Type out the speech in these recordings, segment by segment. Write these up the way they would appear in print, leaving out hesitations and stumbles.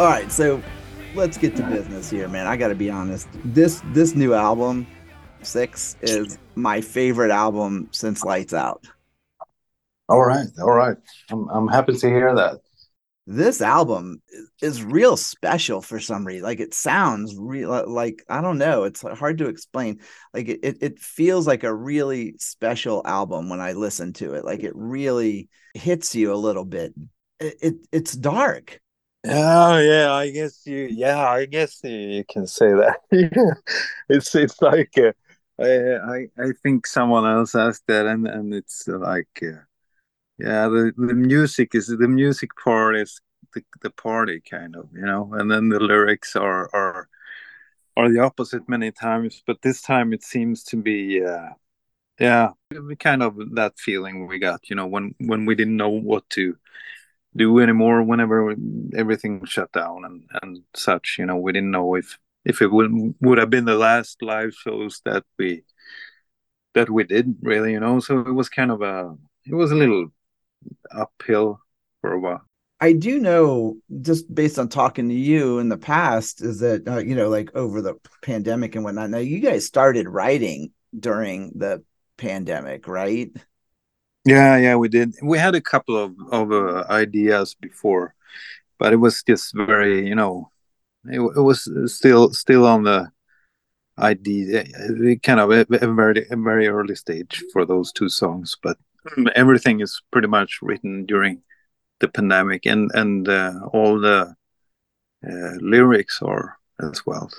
All right, so let's get to business here, man. I got to be honest. This new album, Six, is my favorite album since Lights Out. All right. I'm happy to hear that. This album is real special for some reason. Like, it sounds real, like, I don't know. It's hard to explain. Like, it feels like a really special album when I listen to it. Like, it really hits you a little bit. It's dark. Oh yeah, I guess you can say that. It's like I think someone else asked that, and it's like. Yeah, the music part is the party kind of, you know, and then the lyrics are the opposite many times, but this time it seems to be, kind of that feeling we got, you know, when we didn't know what to do anymore, whenever everything shut down and such, you know, we didn't know if it would have been the last live shows that we did really, you know, so it was kind of a little uphill for a while. I do know, just based on talking to you in the past, is that, you know, like over the pandemic and whatnot. Now, you guys started writing during the pandemic, right? Yeah, we did. We had a couple of ideas before, but it was just very, you know, it was still on the idea, kind of a very early stage for those two songs, but everything is pretty much written during the pandemic, and all the lyrics are as well.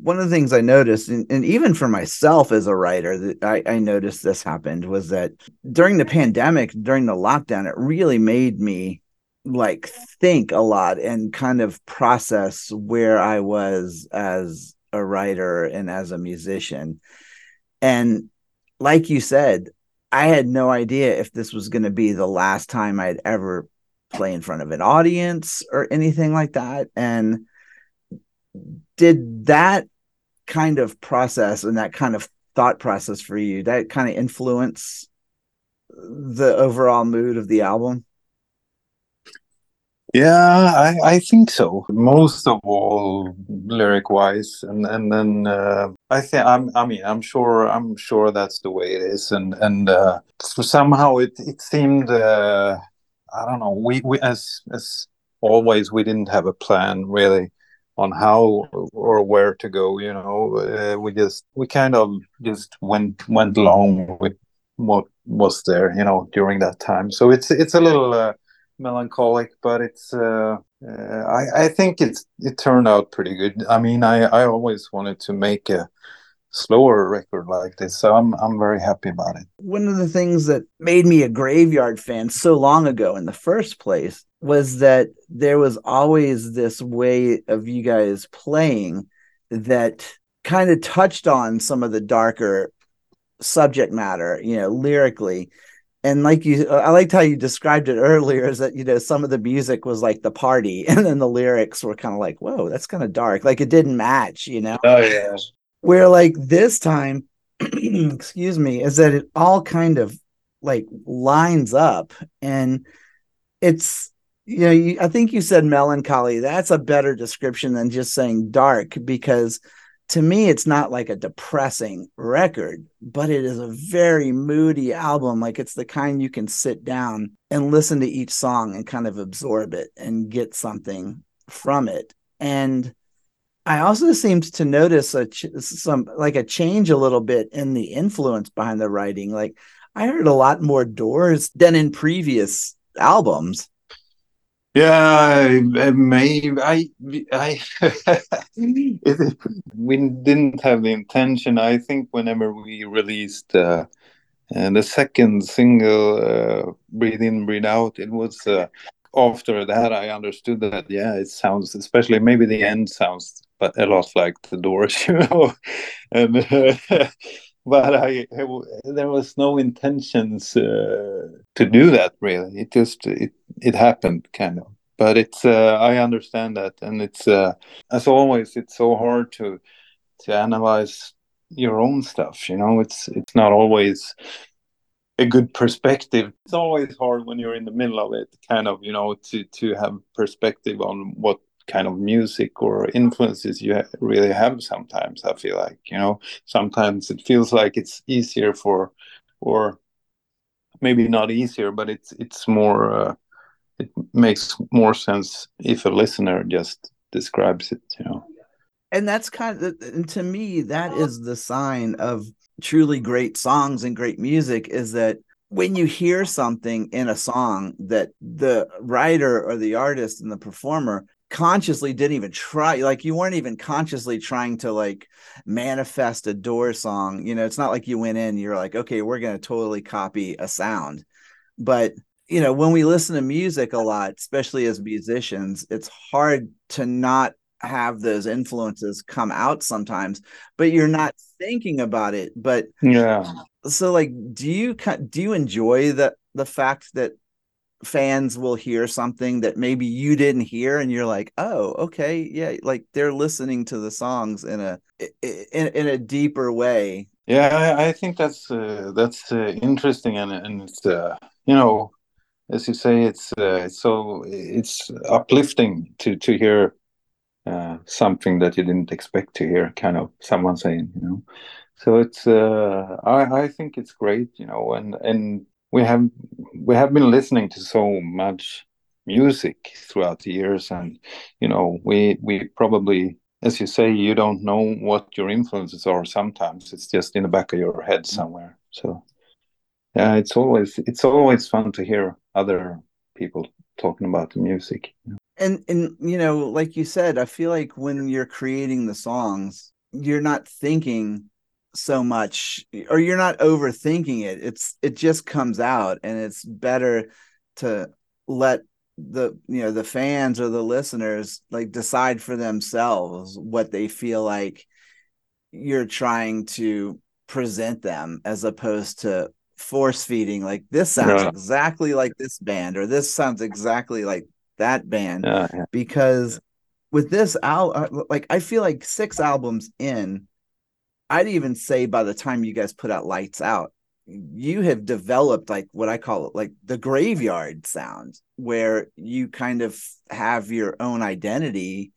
One of the things I noticed, and even for myself as a writer, that I noticed this happened, was that during the pandemic, during the lockdown, it really made me like think a lot and kind of process where I was as a writer and as a musician. And like you said, I had no idea if this was going to be the last time I'd ever play in front of an audience or anything like that. And did that kind of process and that kind of thought process for you, that kind of influence the overall mood of the album? Yeah, I think so. Most of all, lyric-wise, and then I think I'm sure that's the way it is, and somehow it seemed I don't know. We as always, we didn't have a plan really on how or where to go. You know, we kind of just went along with what was there, you know, during that time. So it's a little. Melancholic, but it's I think it turned out pretty good. I mean, I always wanted to make a slower record like this, so I'm very happy about it. One of the things that made me a Graveyard fan so long ago in the first place was that there was always this way of you guys playing that kind of touched on some of the darker subject matter, you know, lyrically. And like you, I liked how you described it earlier, is that, you know, some of the music was like the party, and then the lyrics were kind of like, whoa, that's kind of dark. Like, it didn't match, you know? Oh, yeah. Where like this time, excuse me, is that it all kind of like lines up, and it's, you know, I think you said melancholy. That's a better description than just saying dark, because to me, it's not like a depressing record, but it is a very moody album. Like, it's the kind you can sit down and listen to each song and kind of absorb it and get something from it. And I also seemed to notice a change a little bit in the influence behind the writing. Like, I heard a lot more Doors than in previous albums. Yeah, maybe I we didn't have the intention. I think whenever we released the second single, "Breathe In, Breathe Out," it was after that I understood that. Yeah, it sounds, especially maybe the end sounds, but a lot like the Doors, you know. And but there was no intentions to do that really. It just it happened kind of. But it's I understand that, and it's as always, it's so hard to analyze your own stuff. You know, it's not always a good perspective. It's always hard when you're in the middle of it, kind of. You know, to have perspective on what kind of music or influences you really have sometimes, I feel like, you know. Sometimes it feels like it's easier for, or maybe not easier, but it's more, it makes more sense if a listener just describes it, you know. And that's kind of, and to me, that is the sign of truly great songs and great music, is that when you hear something in a song that the writer or the artist and the performer consciously didn't even try, like you weren't even consciously trying to like manifest a Doors song, you know, it's not like you went in, you're like, okay, we're going to totally copy a sound. But, you know, when we listen to music a lot, especially as musicians, it's hard to not have those influences come out sometimes, but you're not thinking about it. But yeah, so like, do you enjoy the fact that fans will hear something that maybe you didn't hear and you're like, oh, okay, yeah, like they're listening to the songs in a deeper way? Yeah, I think that's interesting, and it's you know, as you say, it's uplifting to hear something that you didn't expect to hear, kind of someone saying, you know. So it's I think it's great, you know, and we have been listening to so much music throughout the years, and you know, we probably, as you say, you don't know what your influences are sometimes. It's just in the back of your head somewhere. So yeah, it's always fun to hear other people talking about the music, you know. And, you know, like you said, I feel like when you're creating the songs, you're not thinking so much, or you're not overthinking it. It just comes out, and it's better to let the, you know, the fans or the listeners like decide for themselves what they feel like you're trying to present them, as opposed to force feeding, like this sounds exactly like this band, or this sounds exactly like that band. Yeah. Because with this album, like I feel like 6 albums in, I'd even say by the time you guys put out Lights Out, you have developed like what I call it, like the Graveyard sound, where you kind of have your own identity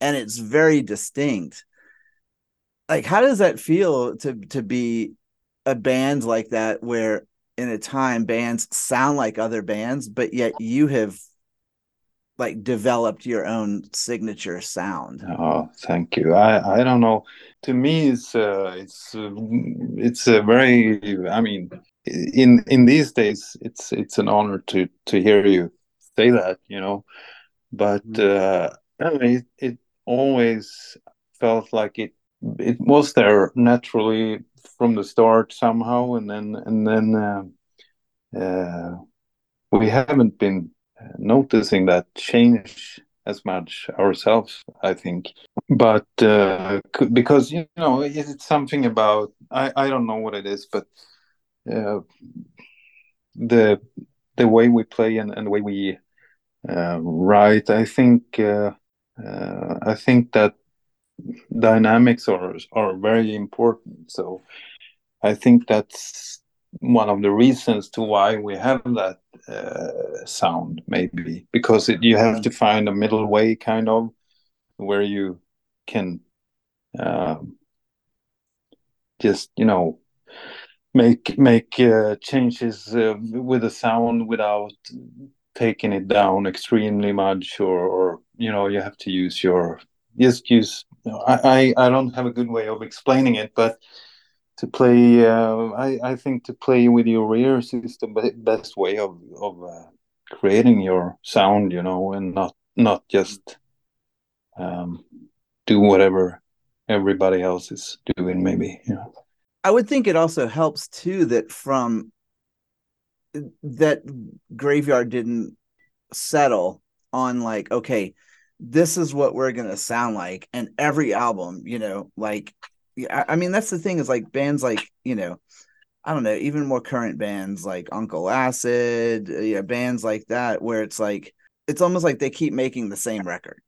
and it's very distinct. Like, how does that feel to be a band like that, where in a time bands sound like other bands, but yet you have like developed your own signature sound? Oh, thank you. I don't know. To me, it's a very, I mean, in these days, it's an honor to hear you say that, you know. But it always felt like it was there naturally from the start somehow, and then we haven't been noticing that change as much ourselves, I think. But because, you know, it's something about, I don't know what it is, but the way we play and the way we write, I think that dynamics are very important. So I think that's one of the reasons to why we have that sound, maybe, because you have to find a middle way, kind of, where you can just, you know, make changes with the sound without taking it down extremely much, or you know, you have to use your I don't have a good way of explaining it, but to play, I think to play with your ears is the best way of creating your sound, you know, and not just do whatever everybody else is doing, maybe, you know. I would think it also helps too that from that Graveyard didn't settle on like, okay, this is what we're gonna sound like, and every album, you know, like. Yeah, I mean, that's the thing, is like bands like, you know, I don't know, even more current bands like Uncle Acid, yeah, bands like that, where it's like, it's almost like they keep making the same record.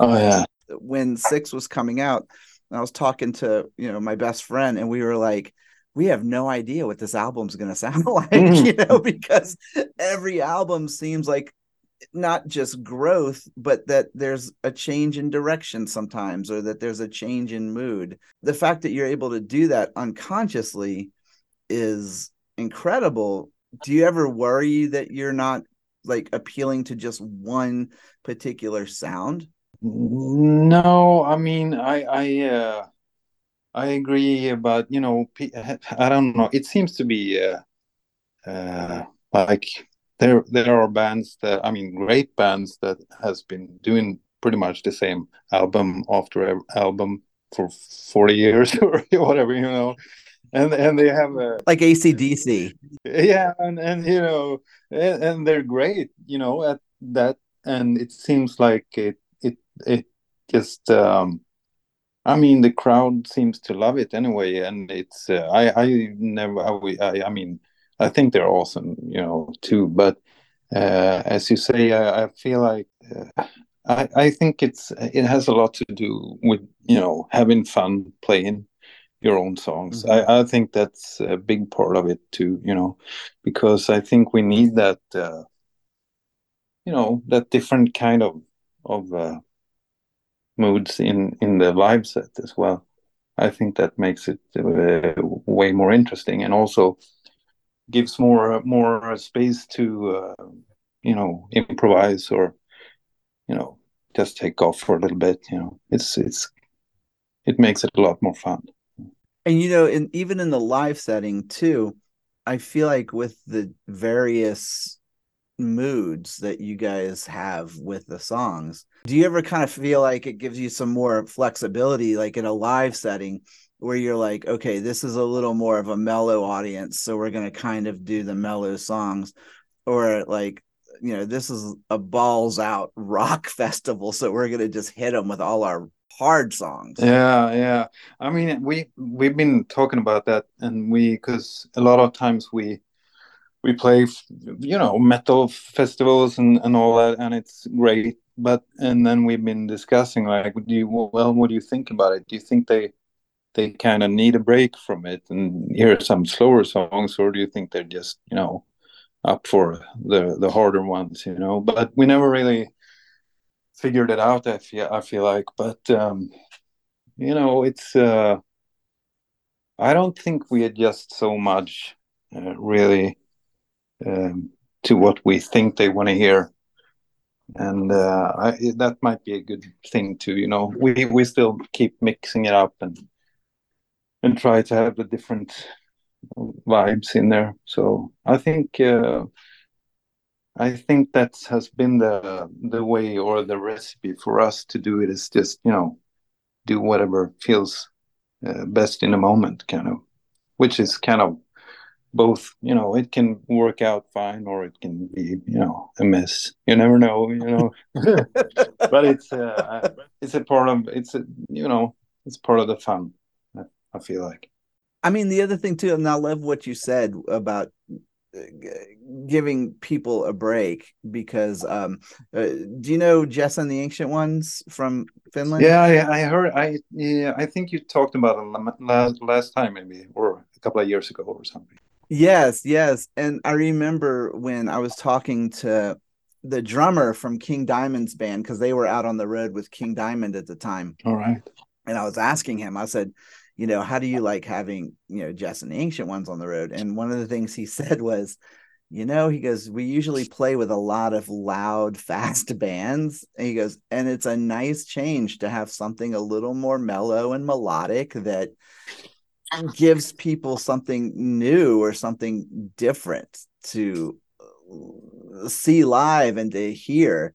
Oh, yeah. When Six was coming out, I was talking to, you know, my best friend, and we were like, we have no idea what this album's going to sound like, you know, because every album seems like not just growth, but that there's a change in direction sometimes, or that there's a change in mood. The fact that you're able to do that unconsciously is incredible. Do you ever worry that you're not like appealing to just one particular sound? No, I mean, I agree about, you know, I don't know. It seems to be like there are bands that, I mean, great bands that has been doing pretty much the same album after album for 40 years or whatever, you know. And they have a, like AC/DC. Yeah, and you know, and they're great, you know, at that. And it seems like it just, I mean, the crowd seems to love it anyway. And it's I think they're awesome, you know, too. But as you say, I feel like I think it has a lot to do with, you know, having fun playing your own songs. Mm-hmm. I think that's a big part of it too, you know, because I think we need that, you know, that different kind of moods in the live set as well. I think that makes it way more interesting, and also gives more space to, you know, improvise, or, you know, just take off for a little bit, you know. It makes it a lot more fun. And, you know, even in the live setting, too, I feel like with the various moods that you guys have with the songs, do you ever kind of feel like it gives you some more flexibility, like in a live setting where you're like, okay, this is a little more of a mellow audience, so we're going to kind of do the mellow songs, or like, you know, this is a balls out rock festival, so we're going to just hit them with all our hard songs. Yeah. I mean, we've been talking about that, and because a lot of times we play, you know, metal festivals and all that, and it's great. But and then we've been discussing, like, what do you think about it? Do you think they kind of need a break from it and hear some slower songs, or do you think they're just, you know, up for the harder ones, you know? But we never really figured it out, I feel like. But you know, it's I don't think we adjust so much really to what we think they want to hear, and that might be a good thing too, you know. We still keep mixing it up and try to have the different vibes in there. So I think that has been the way, or the recipe for us to do it, is just, you know, do whatever feels best in the moment, kind of, which is kind of both, you know. It can work out fine, or it can be, you know, a mess. You never know, you know. But it's part of the fun, I feel like. I mean, the other thing too, and I love what you said about giving people a break, because do you know Jess and the Ancient Ones from Finland? Yeah, I heard. I think you talked about it last time, maybe, or a couple of years ago or something. Yes. And I remember when I was talking to the drummer from King Diamond's band, because they were out on the road with King Diamond at the time. All right. And I was asking him, I said, you know, how do you like having, you know, Jess and the Ancient Ones on the road? And one of the things he said was, you know, he goes, we usually play with a lot of loud, fast bands. And he goes, and it's a nice change to have something a little more mellow and melodic that gives people something new or something different to see live and to hear.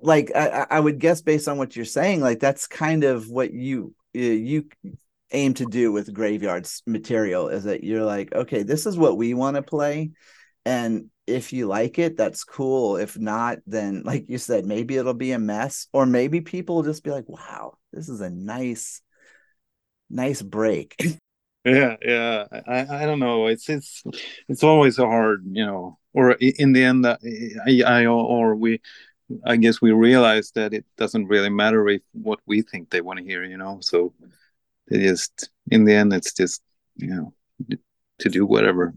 Like, I would guess, based on what you're saying, like, that's kind of what you aim to do with Graveyard's material, is that you're like, okay, this is what we want to play, and if you like it, that's cool. If not, then, like you said, maybe it'll be a mess, or maybe people will just be like, wow, this is a nice break. Yeah. I don't know, it's always hard, you know. Or in the end, I guess we realize that it doesn't really matter if what we think they want to hear, you know. So it is, in the end, it's just, you know, to do whatever.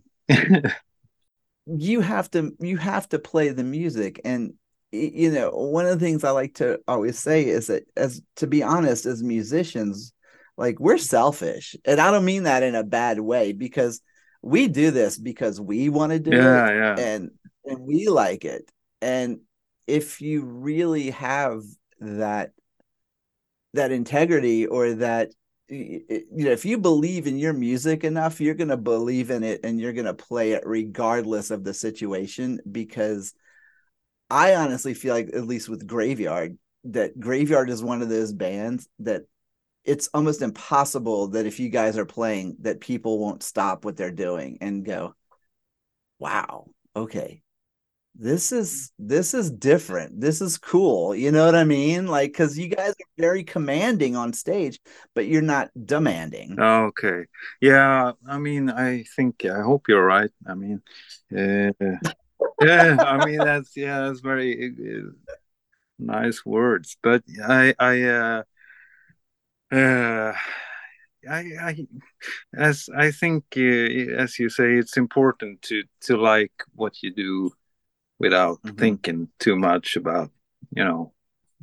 you have to play the music. And you know, one of the things I like to always say is that, as to be honest, as musicians, like, we're selfish, and I don't mean that in a bad way, because we do this because we want to do it, and we like it. And if you really have that integrity, or that, you know, if you believe in your music enough, you're going to believe in it and you're going to play it regardless of the situation. Because I honestly feel like, at least with Graveyard, that Graveyard is one of those bands that it's almost impossible that if you guys are playing, that people won't stop what they're doing and go, wow, okay, this is different. This is cool. You know what I mean? Like, because you guys are very commanding on stage, but you're not demanding. Okay. Yeah. I mean, I hope you're right. I mean, that's very nice words, but I think, as you say, it's important to like what you do without thinking too much about, you know,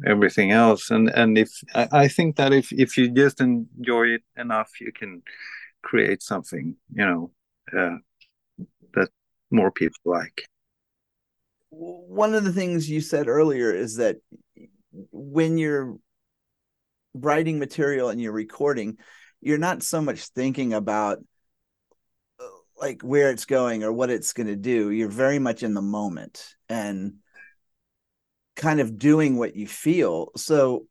everything else. And if I think that if you just enjoy it enough, you can create something, you know, that more people like. One of the things you said earlier is that when you're writing material and you're recording, you're not so much thinking about like where it's going or what it's going to do. You're very much in the moment and kind of doing what you feel. So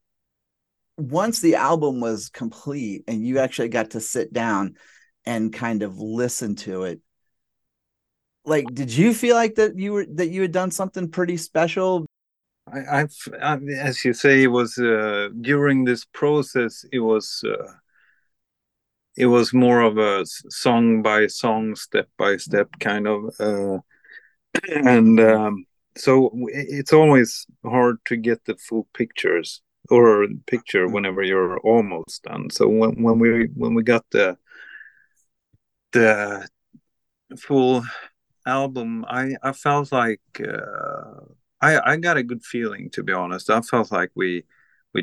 once the album was complete and you actually got to sit down and kind of listen to it, like, did you feel like that you had done something pretty special? I, as you say, it was during this process, it was more of a song by song, step by step kind of, and so it's always hard to get the full picture whenever you're almost done. So when we got the full album, I felt like. I got a good feeling, to be honest. I felt like we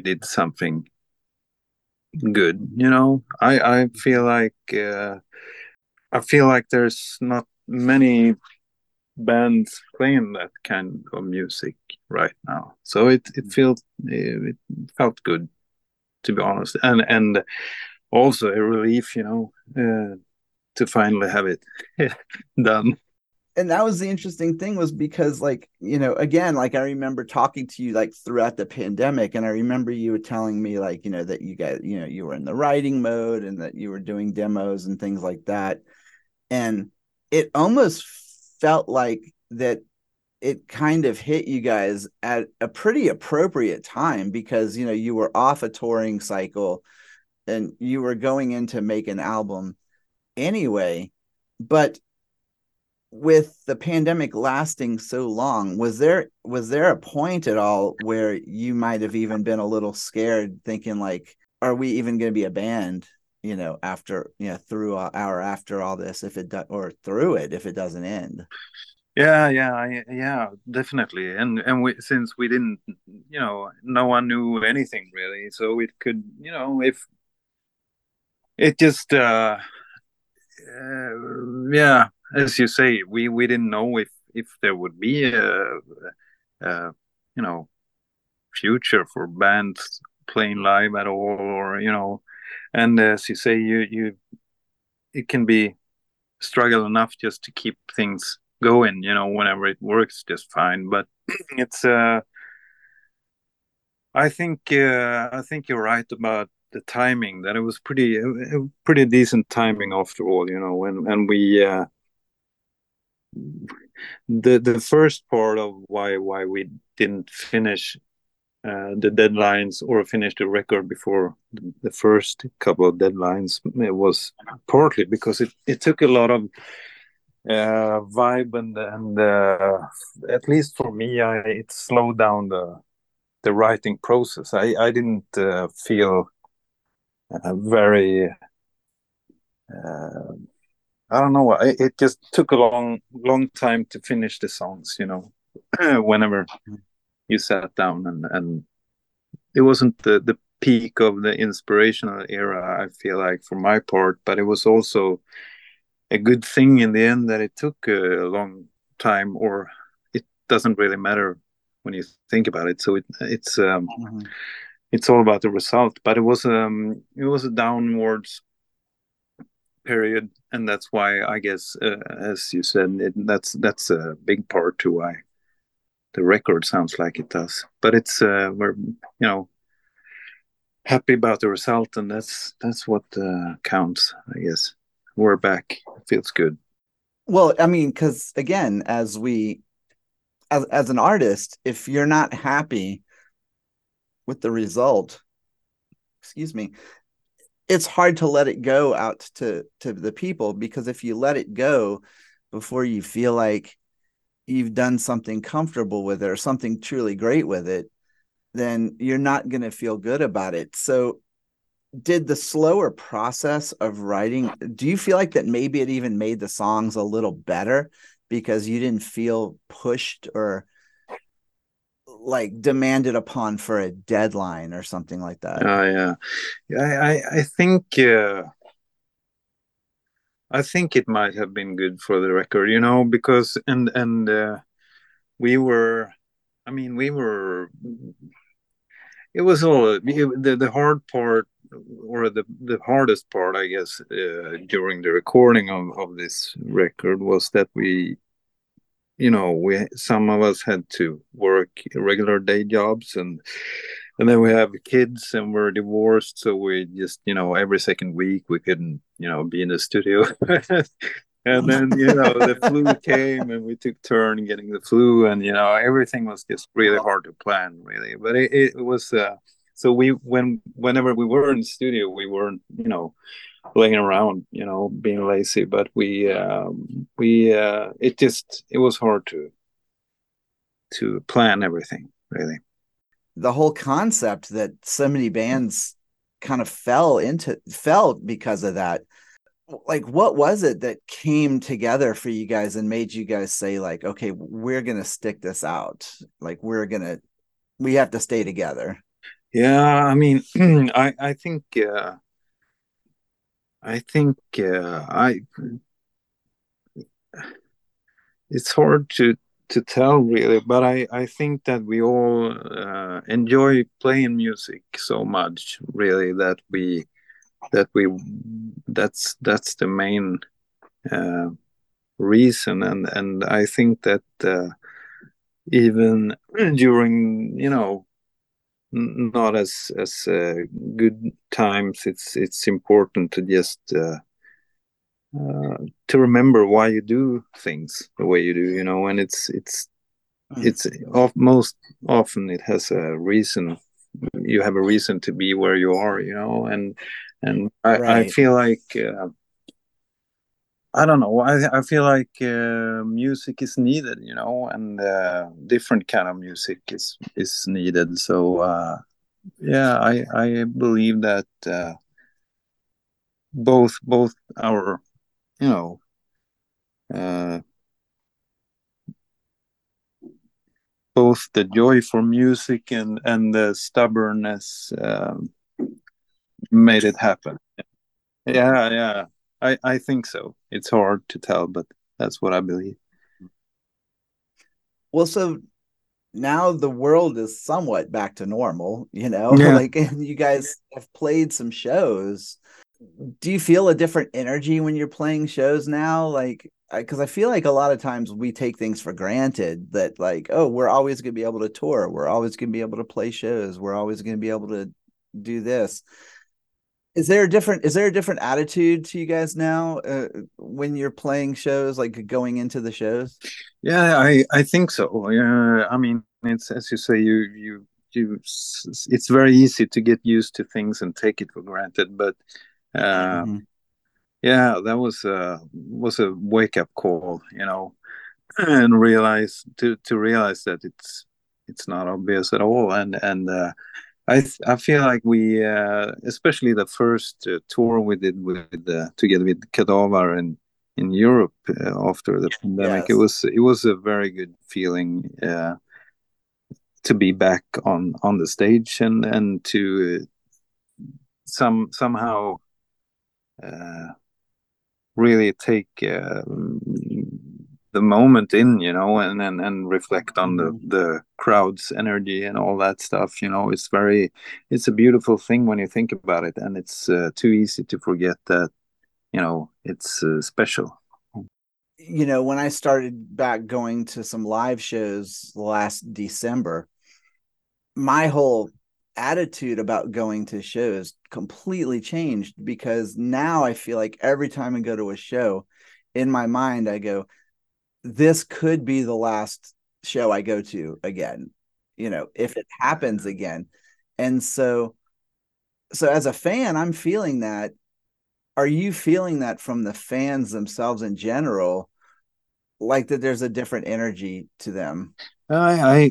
did something good, you know. I feel like there's not many bands playing that kind of music right now, so it felt good, to be honest, and also a relief, you know, to finally have it done. And that was the interesting thing, was because, like, you know, again, like, I remember talking to you like throughout the pandemic, and I remember you were telling me, like, you know, that you guys, you know, you were in the writing mode and that you were doing demos and things like that. And it almost felt like that it kind of hit you guys at a pretty appropriate time, because, you know, you were off a touring cycle and you were going in to make an album anyway. But with the pandemic lasting so long, was there a point at all where you might have even been a little scared, thinking like, are we even going to be a band, you know, after, you know, after all this, if it doesn't end? Yeah, definitely. And we, since we didn't, you know, no one knew anything really, so it could, you know, if it just yeah. As you say, we didn't know if there would be a you know, future for bands playing live at all, or, you know, and as you say, you it can be struggle enough just to keep things going, you know, whenever it works just fine. But it's I think you're right about the timing, that it was pretty decent timing after all, you know, and we. The first part of why we didn't finish the deadlines, or finish the record before the first couple of deadlines, it was partly because it took a lot of vibe, and at least for me, it slowed down the writing process. I didn't feel very I don't know. It just took a long time to finish the songs, you know, whenever you sat down, and it wasn't the peak of the inspirational era, I feel like, for my part, but it was also a good thing in the end that it took a long time, or it doesn't really matter when you think about it. So it's mm-hmm. It's all about the result, but it was a downwards period, and that's why, I guess, as you said, that's a big part to why the record sounds like it does. But it's we're, you know, happy about the result, and that's what counts, I guess. We're back. It feels good. Well, I mean, because again, as an artist, if you're not happy with the result, it's hard to let it go out to the people, because if you let it go before you feel like you've done something comfortable with it or something truly great with it, then you're not going to feel good about it. So did the slower process of writing, do you feel like that maybe it even made the songs a little better because you didn't feel pushed or like demanded upon for a deadline or something like that? I think it might have been good for the record, you know, because and we were it was all the hard part, or the hardest part, I guess, during the recording of this record was that we some of us had to work regular day jobs, and then we have kids and we're divorced, so we just, you know, every second week we couldn't, you know, be in the studio. And then, you know, the flu came and we took turn getting the flu, and, you know, everything was just really hard to plan, really. But it was so whenever we were in the studio, we weren't, you know, laying around, you know, being lazy, but we it was hard to plan everything, really. The whole concept that so many bands kind of fell because of that. Like, what was it that came together for you guys and made you guys say, like, okay, we're going to stick this out. Like, we have to stay together. Yeah. I mean, I think it's hard to tell, really, but I think that we all enjoy playing music so much, really, that that's the main reason, and I think that even during, you know, not as good times, it's important to just to remember why you do things the way you do, you know. And it's most often it has a reason. You have a reason to be where you are, you know. And I feel like I don't know. I feel like music is needed, you know, and different kind of music is needed. So I believe that both our, you know, both the joy for music and the stubbornness made it happen. Yeah. I think so. It's hard to tell, but that's what I believe. Well, so now the world is somewhat back to normal, you know, yeah. Like, and you guys have played some shows. Do you feel a different energy when you're playing shows now? Like, because I feel like a lot of times we take things for granted that, like, oh, we're always going to be able to tour. We're always going to be able to play shows. We're always going to be able to do this. Is there a different attitude to you guys now when you're playing shows, like going into the shows? Yeah, I think so. Yeah, I mean, it's, as you say, you it's very easy to get used to things and take it for granted. But yeah, that was a wake up call, you know, and realize that it's not obvious at all, and I feel like we, especially the first tour we did together with Kadavar in in Europe after the pandemic. Yes. It was a very good feeling to be back on the stage and to somehow really take the moment in, you know, and reflect on the crowd's energy and all that stuff. You know, it's a beautiful thing when you think about it, and it's too easy to forget that. You know, it's special. You know, when I started back going to some live shows last December, my whole attitude about going to shows completely changed, because now I feel like every time I go to a show, in my mind, I go, this could be the last show I go to again, you know, if it happens again. And so as a fan, I'm feeling that. Are you feeling that from the fans themselves in general, like that there's a different energy to them? I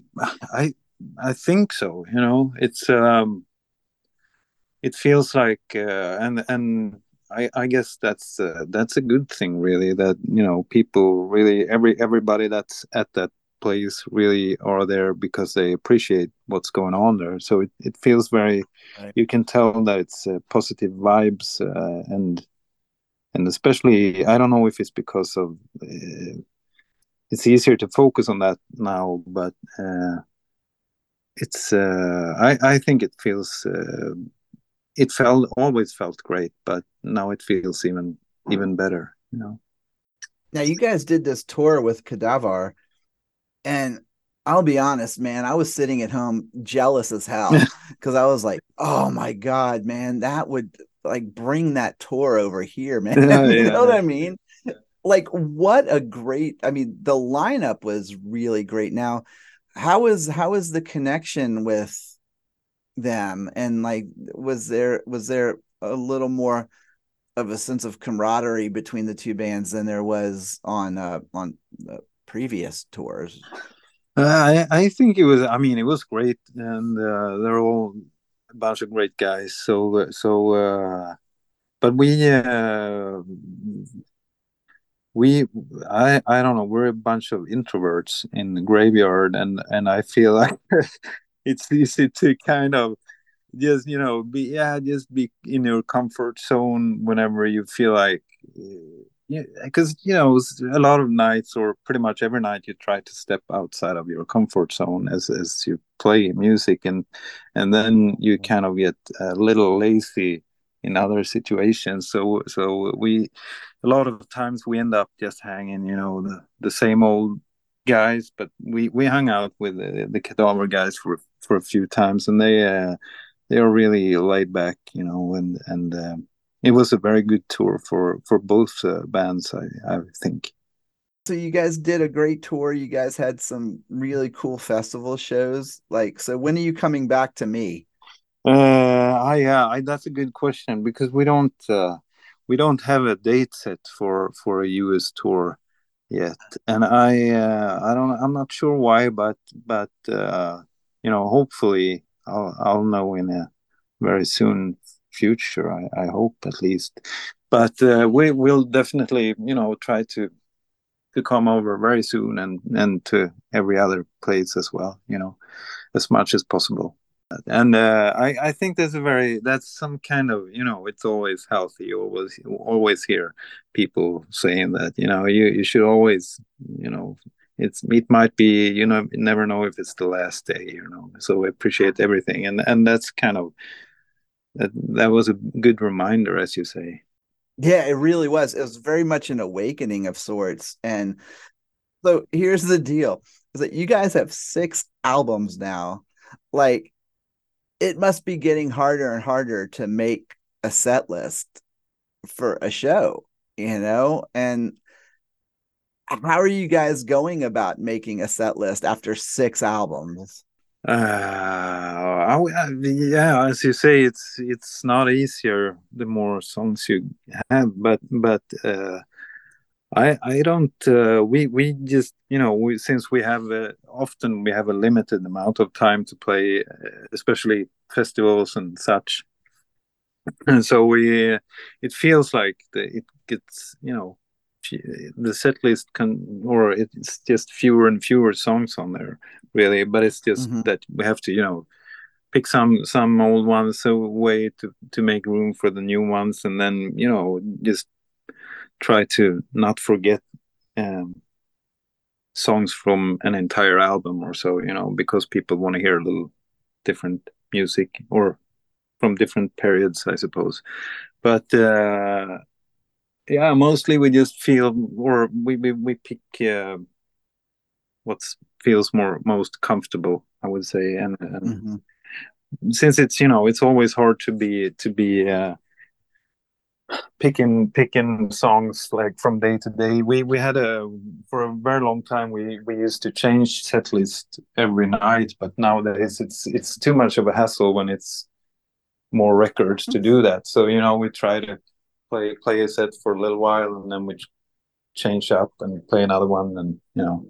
think so. You know, it's it feels like, and I guess that's a good thing, really. That, you know, people really, everybody that's at that place really are there because they appreciate what's going on there. So it feels very, right. You can tell that it's positive vibes, and especially, I don't know if it's because of it's easier to focus on that now, but it's I think it feels it always felt great, but now it feels even better, you know. Now you guys did this tour with Kadavar. And I'll be honest, man, I was sitting at home jealous as hell, because I was like, oh, my God, man, that would like bring that tour over here, man. Yeah, you know what I mean? Yeah. Like, what a great, I mean, the lineup was really great. Now, how is the connection with them? And like, was there a little more of a sense of camaraderie between the two bands than there was on previous tours? I think it was great, and they're all a bunch of great guys, but I don't know, we're a bunch of introverts in the Graveyard, and I feel like it's easy to kind of just, you know, be in your comfort zone whenever you feel like. Yeah, because, you know, a lot of nights, or pretty much every night, you try to step outside of your comfort zone as you play music, and then you kind of get a little lazy in other situations. So we, a lot of times, we end up just hanging, you know, the same old guys. But we hung out with the Kadavar guys for a few times, and they are really laid back, you know, and. It was a very good tour for both bands, I think. So you guys did a great tour. You guys had some really cool festival shows. Like, so when are you coming back to me? That's a good question, because we don't have a date set for a US tour yet, and I'm not sure why, but you know, hopefully I'll know in a very soon future, I hope, at least, but we will definitely, you know, try to come over very soon, and to every other place as well, you know, as much as possible. And I think that's some kind of, you know, it's always healthy, always hear people saying that, you know, you should always, you know, it might be, you know, you never know if it's the last day, you know, so appreciate everything, and that's kind of That was a good reminder, as you say. Yeah, it really was. It was very much an awakening of sorts. And so here's the deal, is that you guys have 6 albums now. Like, it must be getting harder and harder to make a set list for a show, you know? And how are you guys going about making a set list after 6 albums? Yeah, as you say, it's not easier the more songs you have, but I don't. We just, you know, since we have often we have a limited amount of time to play, especially festivals and such, and so it feels like it gets, you know, the set list can, or it's just fewer and fewer songs on there, really. But it's just that we have to, you know, pick some old ones away to make room for the new ones, and then, you know, just try to not forget songs from an entire album or so, you know, because people want to hear a little different music or from different periods, I suppose. But yeah, mostly we just feel, or we pick what feels most comfortable, I would say, and since it's, you know, it's always hard to be picking songs like from day to day. We had for a very long time we used to change set list every night, but nowadays it's too much of a hassle when it's more records to do that. So, you know, we try to play a set for a little while, and then we change up and play another one, and, you know.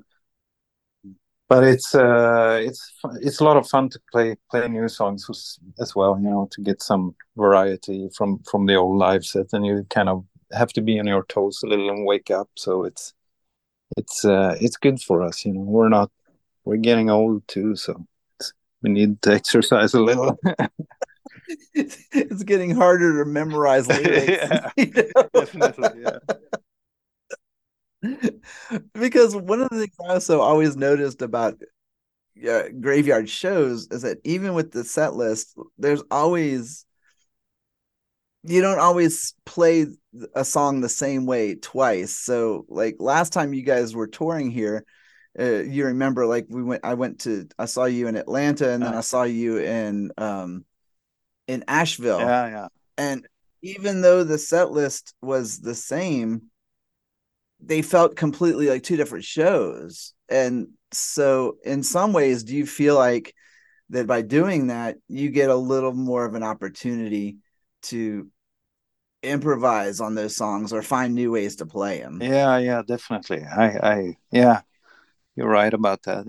But it's a lot of fun to play new songs as well, you know, to get some variety from the old live set, and you kind of have to be on your toes a little and wake up. So it's good for us, you know. We're getting old too, so we need to exercise a little. It's getting harder to memorize lyrics. Yeah, you know? Definitely, yeah. Because one of the things I also always noticed about Graveyard shows is that even with the set list, there's always, you don't always play a song the same way twice. So like last time you guys were touring here, you remember, like I saw you in Atlanta, and then I saw you in Asheville. Yeah, yeah. And even though the set list was the same, they felt completely like two different shows. And so in some ways, do you feel like that by doing that, you get a little more of an opportunity to improvise on those songs or find new ways to play them? Yeah, definitely. Yeah, you're right about that.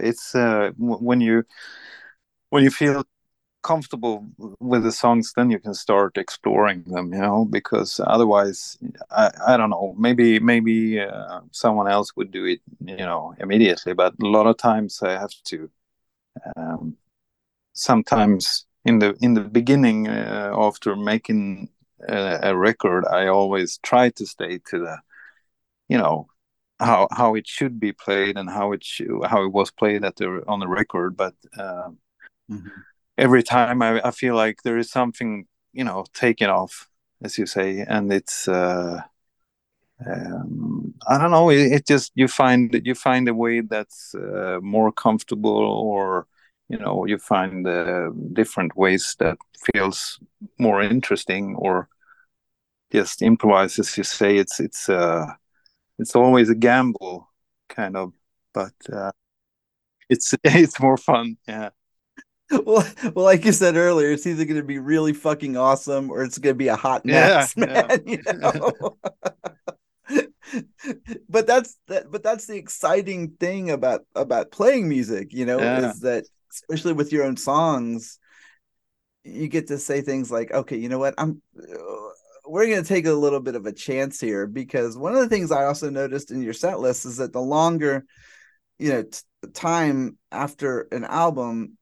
It's when you feel comfortable with the songs, then you can start exploring them, you know, because otherwise I don't know, maybe someone else would do it, you know, immediately, but a lot of times I have to sometimes in the beginning, after making a record, I always try to stay to the, you know, how it should be played and how it was played on the record, but every time I feel like there is something, you know, taken off, as you say, and it's I don't know. It just you find a way that's more comfortable, or, you know, you find different ways that feels more interesting, or just improvise, as you say. It's always a gamble, kind of, but it's more fun, yeah. Well, like you said earlier, it's either going to be really fucking awesome or it's going to be a hot mess, man. Yeah. You know? But that's the exciting thing about playing music, you know, is that, especially with your own songs, you get to say things like, okay, you know what, we're going to take a little bit of a chance here, because one of the things I also noticed in your set list is that the longer, you know, time after an album,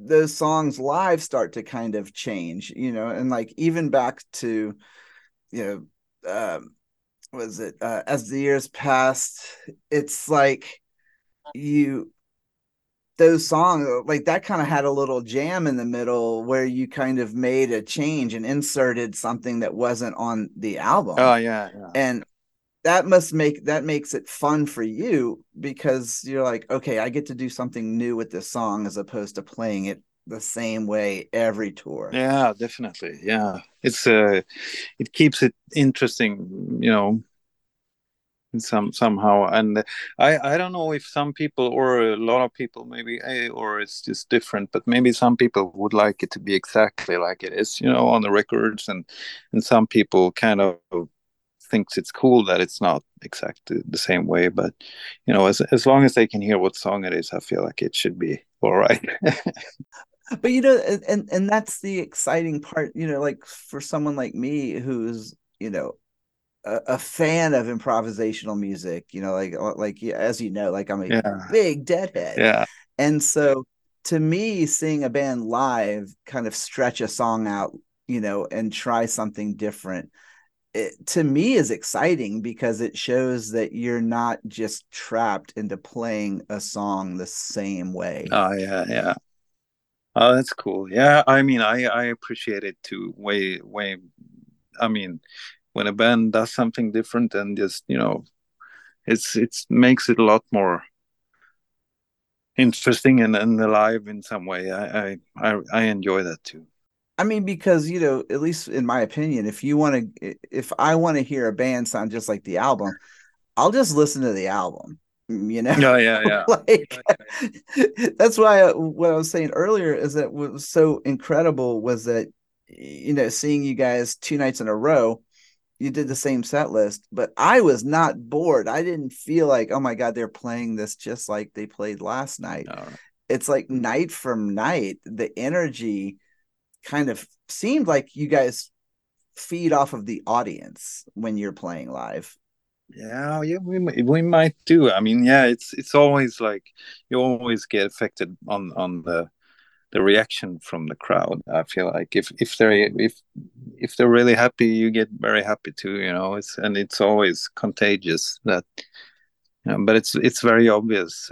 those songs live start to kind of change, you know, and like even back to, you know, as the years passed, it's like those songs, like that kind of had a little jam in the middle where you kind of made a change and inserted something that wasn't on the album. Oh yeah. And that makes it fun for you, because you're like, okay, I get to do something new with this song as opposed to playing it the same way every tour. Yeah, definitely. Yeah, it's it keeps it interesting, you know, somehow. And I don't know if some people, or a lot of people maybe, or it's just different, but maybe some people would like it to be exactly like it is, you know, on the records, and some people kind of thinks it's cool that it's not exactly the same way, but, you know, as long as they can hear what song it is, I feel like it should be all right. But, you know, and that's the exciting part, you know, like for someone like me who's, you know, a fan of improvisational music, you know, like as you know, like I'm a big Deadhead. Yeah. And so to me, seeing a band live kind of stretch a song out, you know, and try something different, it, to me, is exciting because it shows that you're not just trapped into playing a song the same way. Oh, yeah, yeah. Oh, that's cool. Yeah, I mean, I appreciate it too. Way, I mean, when a band does something different and just, you know, it's makes it a lot more interesting and alive in some way. I enjoy that too. I mean, because, you know, at least in my opinion, if I want to hear a band sound just like the album, I'll just listen to the album, you know? Yeah. Like, that's why what I was saying earlier is that what was so incredible was that, you know, seeing you guys 2 nights in a row, you did the same set list, but I was not bored. I didn't feel like, oh my God, they're playing this just like they played last night. No. It's like night from night, the energy kind of seemed like you guys feed off of the audience when you're playing live. Yeah, we might do. I mean, yeah, it's always like you always get affected on the reaction from the crowd. I feel like if they're really happy, you get very happy too. You know, it's always contagious. That, you know, but it's very obvious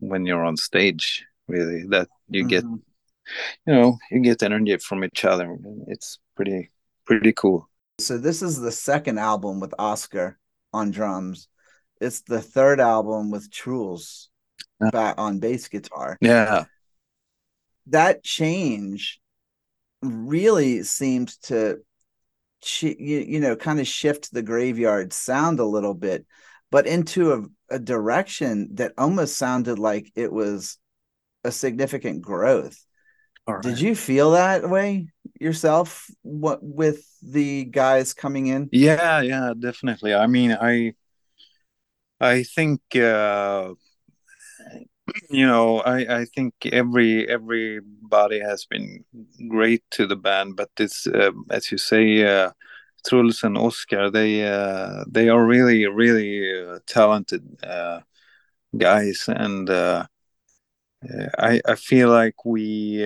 when you're on stage, really, that you get. You know, you get energy from each other. It's pretty cool. So this is the second album with Oskar on drums. It's the third album with Truls back on bass guitar. Yeah. That change really seems to, you know, kind of shift the Graveyard sound a little bit, but into a direction that almost sounded like it was a significant growth. Right. Did you feel that way yourself? What with the guys coming in? Yeah, definitely. I mean, I think you know, I think everybody has been great to the band, but this, as you say, Truls and Oskar, they are really, really talented guys, and. I feel like we,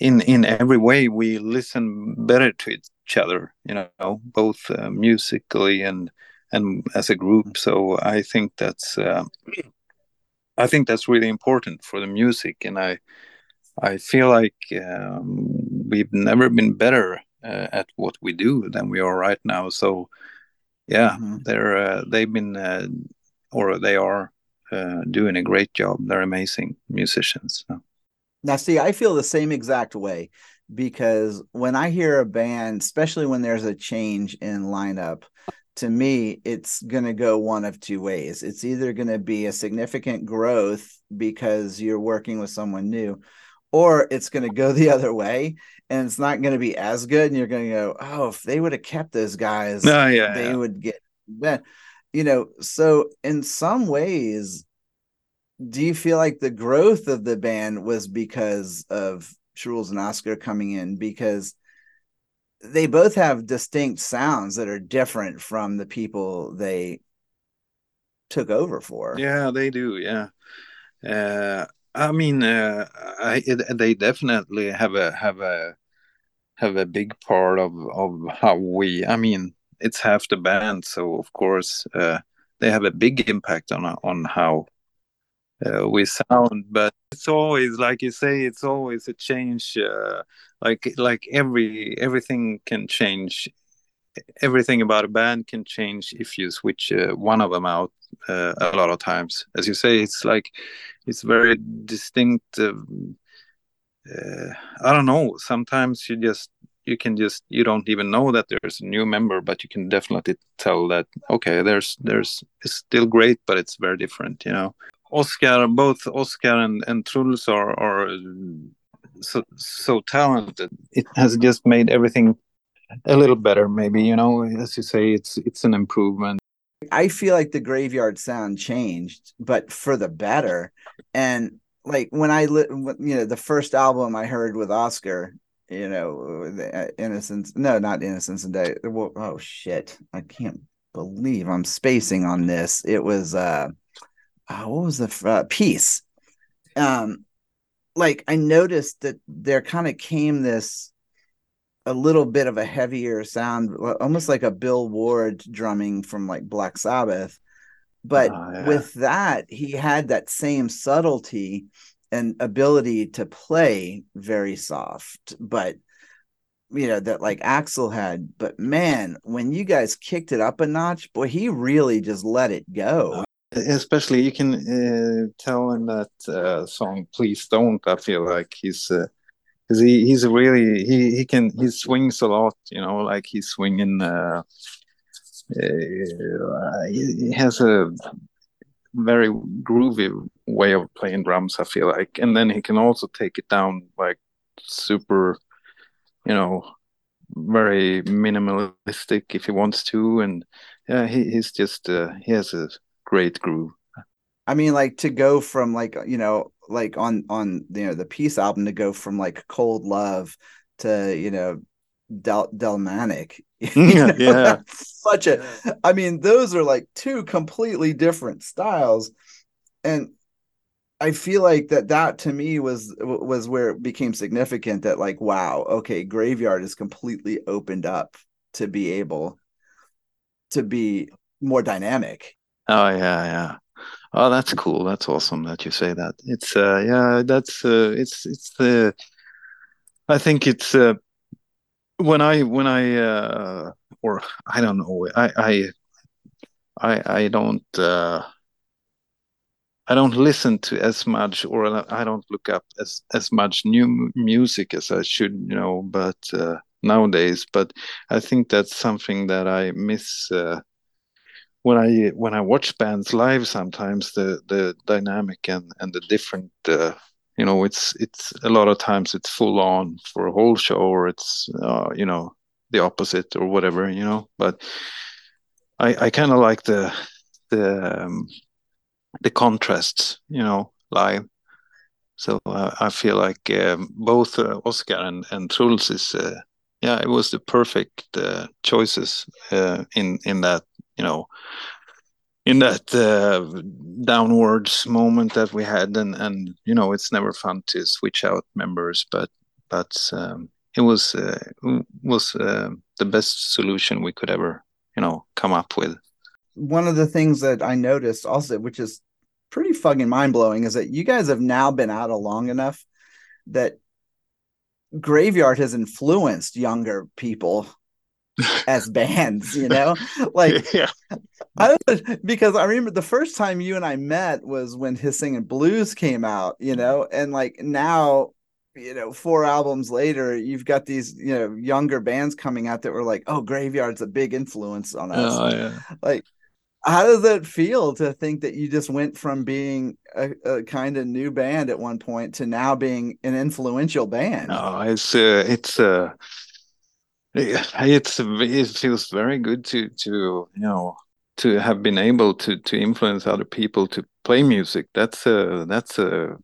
in every way, we listen better to each other, you know, both musically and as a group. So I think that's really important for the music, and I feel like we've never been better at what we do than we are right now. So yeah, they are. Doing a great job. They're amazing musicians. So. Now, see, I feel the same exact way, because when I hear a band, especially when there's a change in lineup, to me, it's going to go one of two ways. It's either going to be a significant growth because you're working with someone new, or it's going to go the other way and it's not going to be as good. And you're going to go, oh, if they would have kept those guys, they would get better. You know, so in some ways, do you feel like the growth of the band was because of Truls and Oskar coming in? Because they both have distinct sounds that are different from the people they took over for. Yeah, they do. Yeah. I mean, they definitely have a big part of how we, I mean, it's half the band, so of course they have a big impact on how we sound. But it's always, like you say, it's always a change. Like everything can change. Everything about a band can change if you switch one of them out a lot of times. As you say, it's like it's very distinct. I don't know. Sometimes you don't even know that there's a new member, but you can definitely tell that, okay, there's it's still great, but it's very different, you know. Both Oskar and Truls are so talented. It has just made everything a little better, maybe, you know, as you say, it's an improvement. I feel like the Graveyard sound changed, but for the better. And like when I, you know, the first album I heard with Oskar, you know, the Innocence. No, not Innocence and Day. Well, oh shit! I can't believe I'm spacing on this. It was what was the Peace? Like I noticed that there kind of came this a little bit of a heavier sound, almost like a Bill Ward drumming from like Black Sabbath. But with that, he had that same subtlety and ability to play very soft, but you know, that like Axel had. But man, when you guys kicked it up a notch, boy, he really just let it go. Especially you can tell in that song Please Don't. I feel like he swings a lot, you know, like he's swinging he has a very groovy way of playing drums, I feel like. And then he can also take it down like super, you know, very minimalistic if he wants to. And yeah, he's just he has a great groove. I mean, like to go from like, you know, like on you know the Peace album, to go from like Cold Love to, you know, Delmanic. You know, yeah, such a. I mean, those are like two completely different styles, and I feel like that to me was where it became significant. That like, wow, okay, Graveyard is completely opened up to be able to be more dynamic. Oh yeah. Oh, that's cool. That's awesome that you say that. It's I think it's when I I don't know, I don't listen to as much, or I don't look up as much new music as I should, you know, but nowadays. But I think that's something that I miss when I watch bands live sometimes, the dynamic and the different you know, it's a lot of times it's full on for a whole show, or it's you know, the opposite or whatever, you know. But I kind of like the contrasts, you know, live. So I feel like both Oskar and Truls is it was the perfect choices in that, you know, in that downwards moment that we had, and you know, it's never fun to switch out members, but it was the best solution we could ever, you know, come up with. One of the things that I noticed also, which is pretty fucking mind blowing, is that you guys have now been out long enough that Graveyard has influenced younger people as bands, you know, like yeah. Because I remember the first time you and I met was when Hisingen Blues came out, you know, and like now, you know, 4 albums later, you've got these, you know, younger bands coming out that were like, oh, Graveyard's a big influence on us. Oh, yeah. Like, how does that feel to think that you just went from being a kind of new band at one point to now being an influential band? Oh, it feels very good to you know, to have been able to influence other people to play music. That's a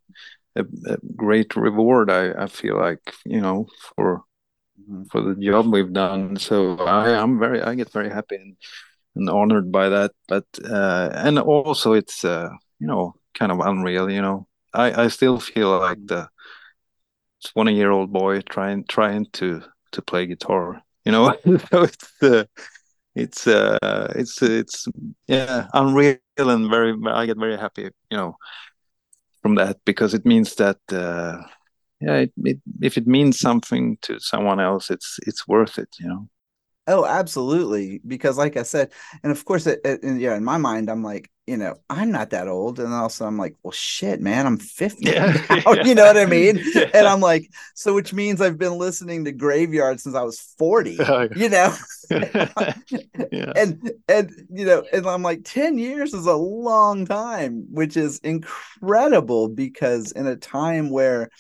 great reward, I feel like, you know, for the job we've done. So I get very happy and honored by that. But and also it's you know, kind of unreal, you know. I still feel like the 20-year-old boy trying to play guitar, you know. So it's yeah, unreal, and very, I get very happy, you know, from that, because it means that if it means something to someone else, it's worth it, you know. Oh, absolutely. Because like I said, and of course in my mind I'm like, you know, I'm not that old, and also I'm like, well shit man, I'm 50 now, you know what I mean? Yeah. And I'm like, so which means I've been listening to Graveyard since I was 40, you know. Yeah. and you know, and I'm like, 10 years is a long time, which is incredible, because in a time where,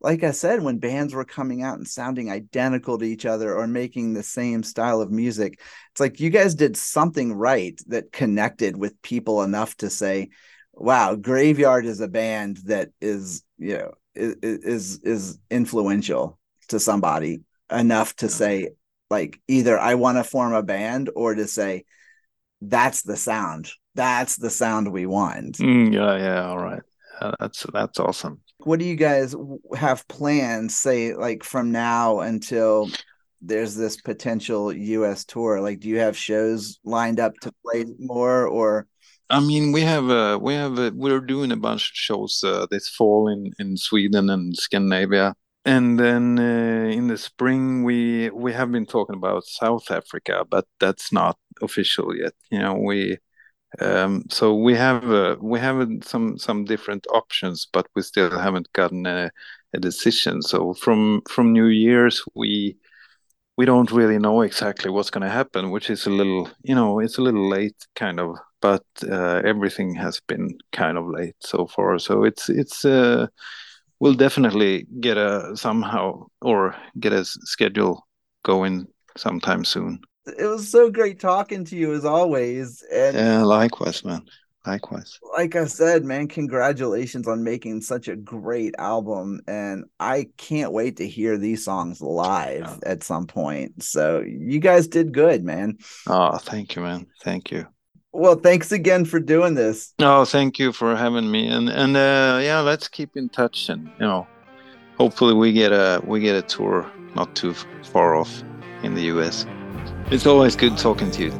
like I said, when bands were coming out and sounding identical to each other or making the same style of music, it's like you guys did something right that connected with people enough to say, wow, Graveyard is a band that is, you know, is influential to somebody enough to say, like, either I want to form a band or to say, that's the sound we want. All right. That's awesome. What do you guys have plans, say, like, from now until there's this potential U.S. tour? Like, do you have shows lined up to play more? Or I mean, we're doing a bunch of shows this fall in Sweden and Scandinavia, and then in the spring we have been talking about South Africa, but that's not official yet. You know, we so we have some different options, but we still haven't gotten a decision. So from New Year's we don't really know exactly what's going to happen, which is a little, it's a little late kind of, but everything has been kind of late so far. So it's we'll definitely get a schedule going sometime soon. It was so great talking to you as always. And yeah, likewise, man. Likewise. Like I said, man, congratulations on making such a great album. And I can't wait to hear these songs live at some point. So you guys did good, man. Oh, thank you, man. Thank you. Well, thanks again for doing this. No, thank you for having me. And let's keep in touch. And, hopefully we get a tour not too far off in the U.S. It's always good talking to you.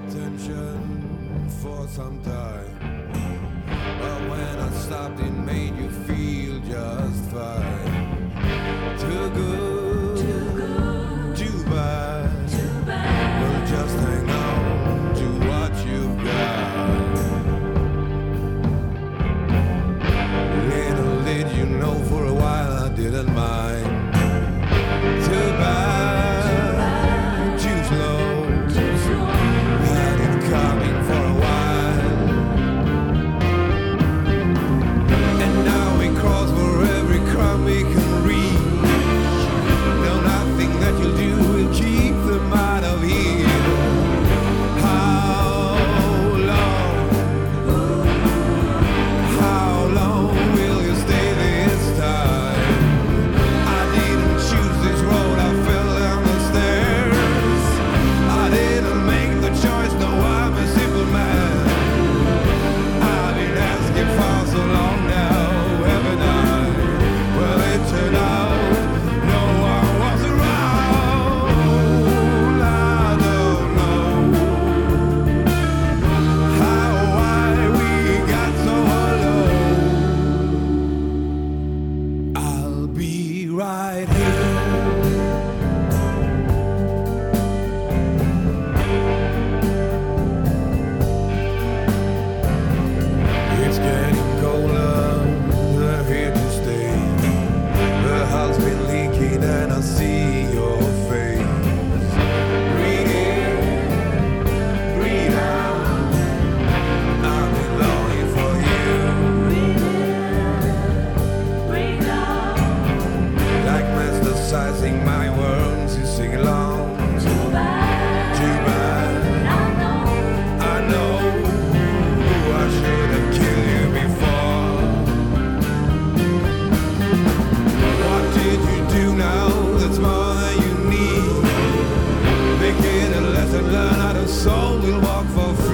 Soul will walk for free.